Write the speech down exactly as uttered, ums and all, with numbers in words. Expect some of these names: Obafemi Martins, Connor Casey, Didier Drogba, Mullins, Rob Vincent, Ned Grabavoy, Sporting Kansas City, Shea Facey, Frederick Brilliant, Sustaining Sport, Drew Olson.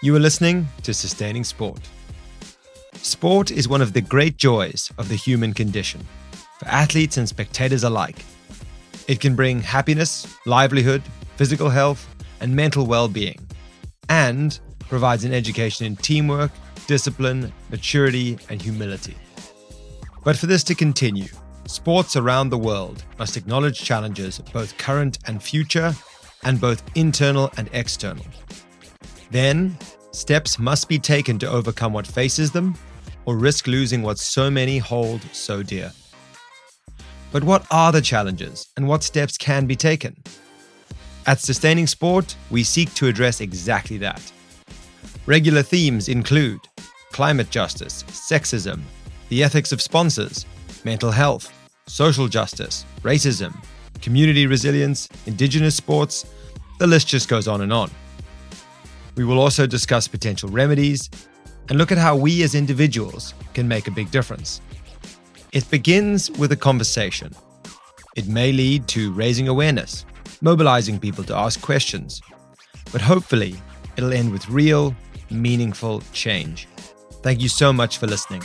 You are listening to Sustaining Sport. Sport is one of the great joys of the human condition, for athletes and spectators alike. It can bring happiness, livelihood, physical health, and mental well-being, and provides an education in teamwork, discipline, maturity, and humility. But for this to continue, sports around the world must acknowledge challenges both current and future, and both internal and external. Then, steps must be taken to overcome what faces them, or risk losing what so many hold so dear. But what are the challenges, and what steps can be taken? At Sustaining Sport, we seek to address exactly that. Regular themes include climate justice, sexism, the ethics of sponsors, mental health, social justice, racism, community resilience, indigenous sports, the list just goes on and on. We will also discuss potential remedies and look at how we as individuals can make a big difference. It begins with a conversation. It may lead to raising awareness, mobilizing people to ask questions, but hopefully it'll end with real, meaningful change. Thank you so much for listening.